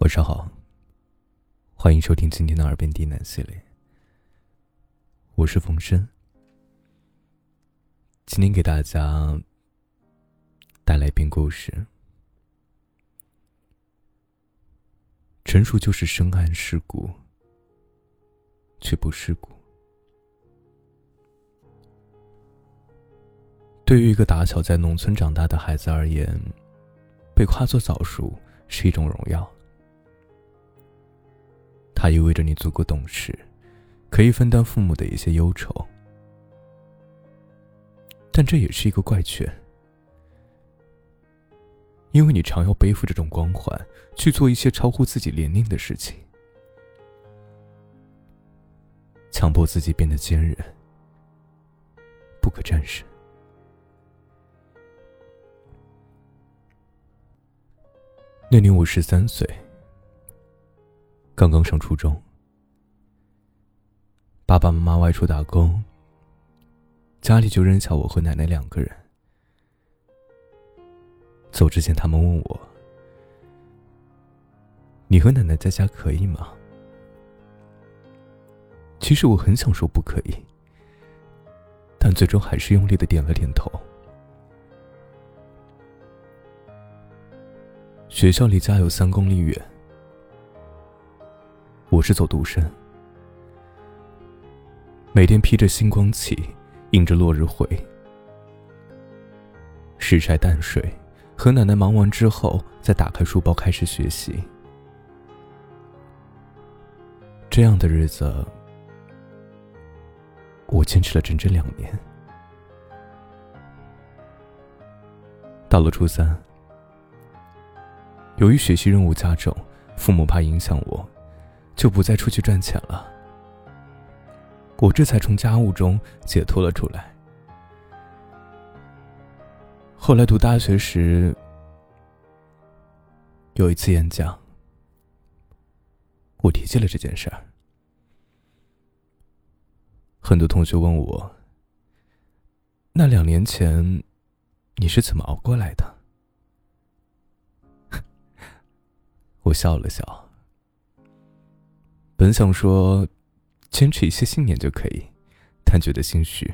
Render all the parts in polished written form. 晚上好，欢迎收听今天的耳边低喃系列，我是冯生。今天给大家带来一篇故事，成熟就是深谙世故，却不世故。对于一个打小在农村长大的孩子而言，被夸作早熟是一种荣耀。它意味着你足够懂事，可以分担父母的一些忧愁。但这也是一个怪圈，因为你常要背负这种光环，去做一些超乎自己年龄的事情，强迫自己变得坚韧，不可战胜。那年我13岁，刚刚上初中，爸爸妈妈外出打工，家里就扔下我和奶奶2个人。走之前他们问我，你和奶奶在家可以吗？其实我很想说不可以，但最终还是用力的点了点头。学校离家有3公里远，我是走独身，每天披着星光旗，迎着落日晖，拾柴淡水，和奶奶忙完之后，再打开书包开始学习。这样的日子，我坚持了整整2年。到了初3，由于学习任务加重，父母怕影响我，就不再出去赚钱了。我这才从家务中解脱了出来。后来读大学时，有一次演讲，我提起了这件事儿。很多同学问我，那2年前你是怎么熬过来的？我笑了笑，本想说坚持一些信念就可以，但觉得心虚。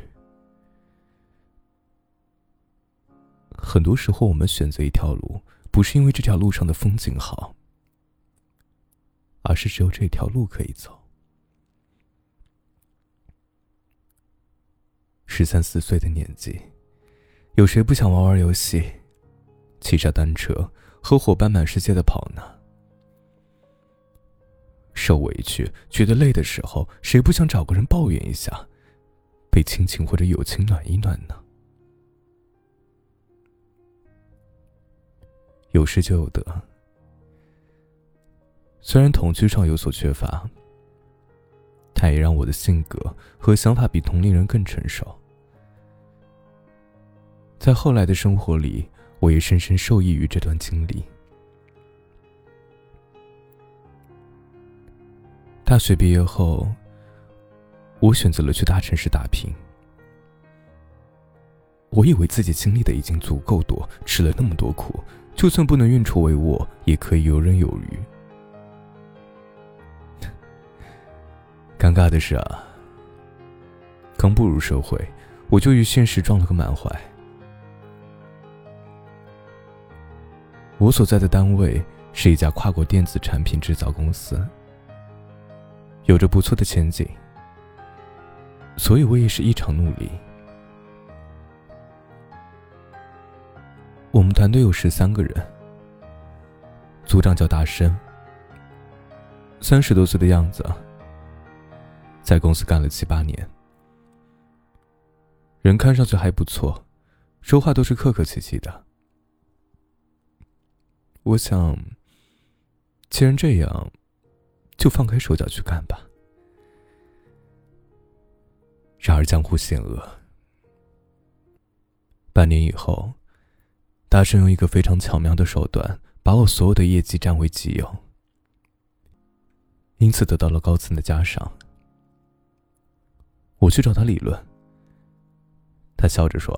很多时候我们选择一条路，不是因为这条路上的风景好，而是只有这条路可以走。13、14岁的年纪，有谁不想玩游戏，骑着单车和伙伴满世界的跑呢？受委屈觉得累的时候，谁不想找个人抱怨一下，被亲情或者友情暖一暖呢？有失就有得，虽然同居上有所缺乏，它也让我的性格和想法比同龄人更成熟。在后来的生活里，我也深深受益于这段经历。大学毕业后，我选择了去大城市打拼。我以为自己经历的已经足够多，吃了那么多苦，就算不能运筹帷幄，也可以游刃有余。尴尬的是啊，刚步入社会，我就与现实撞了个满怀。我所在的单位是一家跨国电子产品制造公司，有着不错的前景，所以我也是异常努力。我们团队有13个人，组长叫大生，30多岁的样子，在公司干了7、8年，人看上去还不错，说话都是客客气气的。我想，既然这样，就放开手脚去干吧。然而江湖险恶，半年以后，大神用一个非常巧妙的手段，把我所有的业绩占为己有，因此得到了高层的嘉赏。我去找他理论，他笑着说，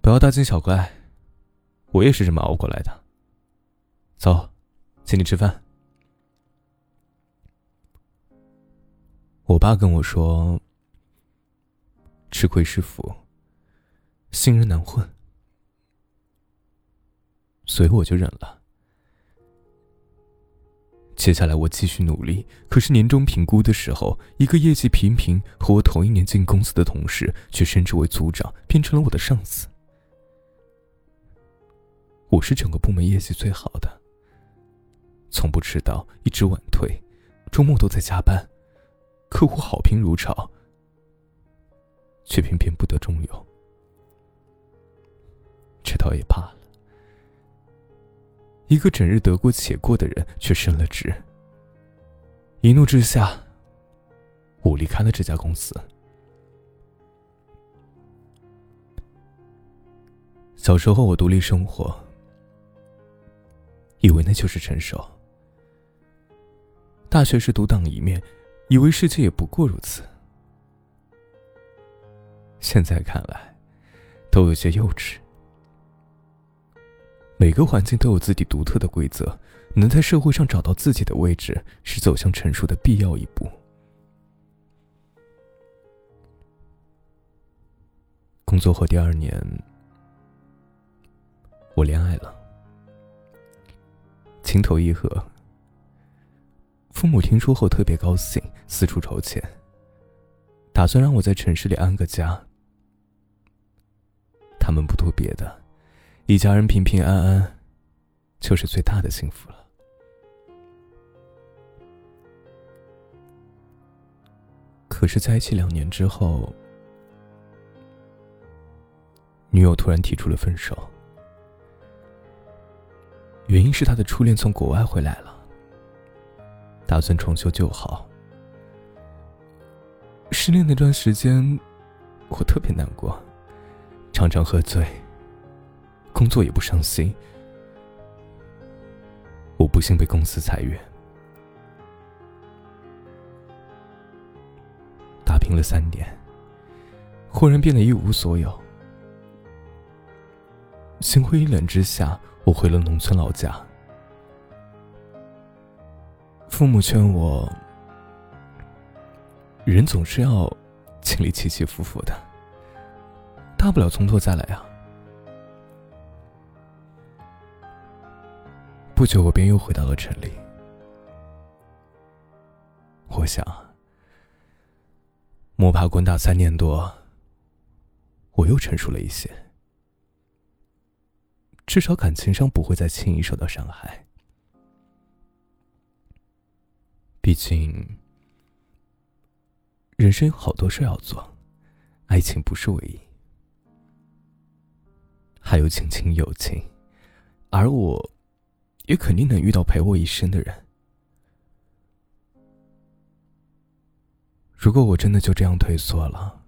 不要大惊小怪，我也是这么熬过来的，走，请你吃饭。我爸跟我说，吃亏是福，新人难混，所以我就忍了。接下来我继续努力，可是年终评估的时候，一个业绩平平和我同一年进公司的同事，却升职为组长，变成了我的上司。我是整个部门业绩最好的，从不迟到，一直晚退，周末都在加班，客户好评如潮，却偏偏不得中用。这倒也罢了，一个整日得过且过的人却升了职。一怒之下，我离开了这家公司。小时候我独立生活，以为那就是成熟。大学时独当一面，以为世界也不过如此。现在看来，都有些幼稚。每个环境都有自己独特的规则，能在社会上找到自己的位置，是走向成熟的必要一步。工作后第二年，我恋爱了，情投意合。父母听说后特别高兴，四处筹钱，打算让我在城市里安个家。他们不图别的，一家人平平安安，就是最大的幸福了。可是在一起2年之后，女友突然提出了分手，原因是她的初恋从国外回来了，打算重修旧好。失恋那段时间，我特别难过，常常喝醉，工作也不上心，我不幸被公司裁员。打拼了3年，忽然变得一无所有。心灰意冷之下，我回了农村老家。父母劝我，人总是要经历起起伏伏的，大不了从头再来啊。不久我便又回到了城里。我想，摸爬滚打3年多，我又成熟了一些，至少感情上不会再轻易受到伤害。毕竟人生有好多事要做，爱情不是唯一，还有亲情友情，而我也肯定能遇到陪我一生的人。如果我真的就这样退缩了，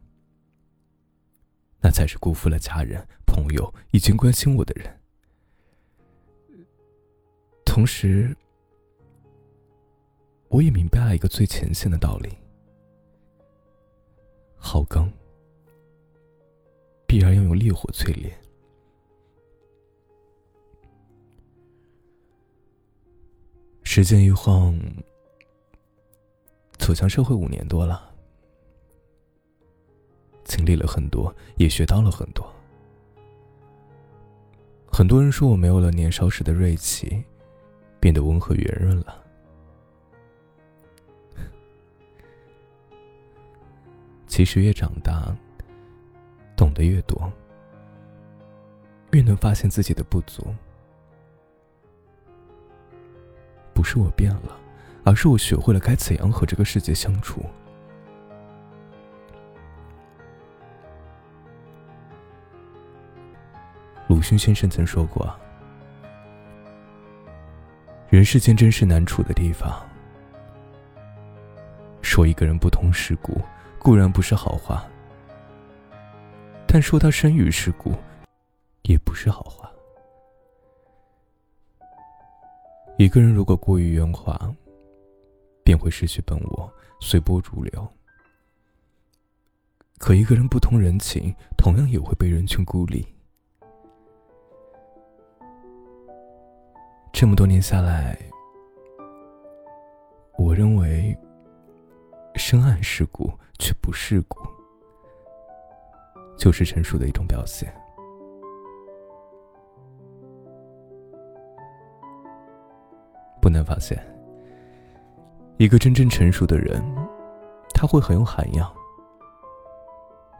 那才是辜负了家人、朋友以及关心我的人。同时，我也明白了一个最浅显的道理：好钢必然要用烈火淬炼。时间一晃，走向社会5年多了，经历了很多，也学到了很多。很多人说我没有了年少时的锐气，变得温和圆润了。其实越长大，懂得越多，越能发现自己的不足。不是我变了，而是我学会了该怎样和这个世界相处。鲁迅先生曾说过，人世间真是难处的地方。说一个人不通世故，固然不是好话，但说他生于世故，也不是好话。一个人如果过于圆滑，便会失去本我，随波逐流。可一个人不通人情，同样也会被人群孤立。这么多年下来，我认为深谙世故却不世故，就是成熟的一种表现。不难发现，一个真正成熟的人，他会很有涵养。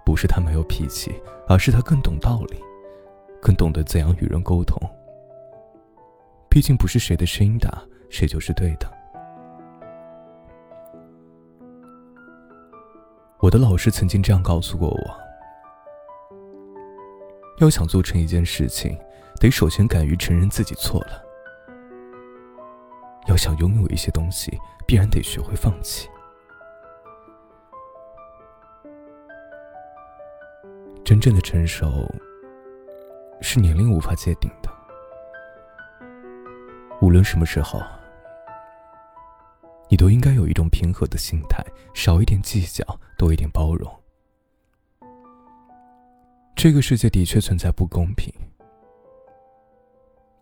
不是他没有脾气，而是他更懂道理，更懂得怎样与人沟通。毕竟不是谁的声音大，谁就是对的。我的老师曾经这样告诉过我，要想做成一件事情，得首先敢于承认自己错了。要想拥有一些东西，必然得学会放弃。真正的成熟，是年龄无法界定的。无论什么时候，你都应该有一种平和的心态，少一点计较，多一点包容。这个世界的确存在不公平，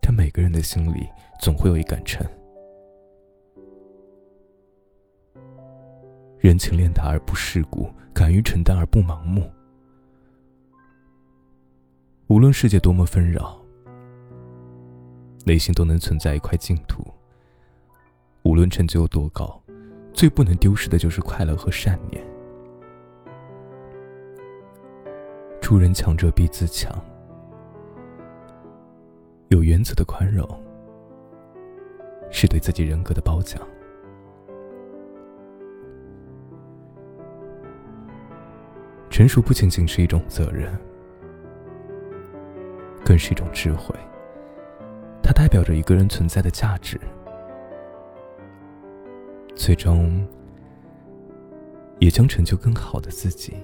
但每个人的心里总会有一杆秤。人情练达而不世故，敢于承担而不盲目。无论世界多么纷扰，内心都能存在一块净土。无论成就有多高，最不能丢失的就是快乐和善念。助人强者必自强。有原则的宽容，是对自己人格的褒奖。成熟不仅仅是一种责任，更是一种智慧。它代表着一个人存在的价值。最终，也将成就更好的自己。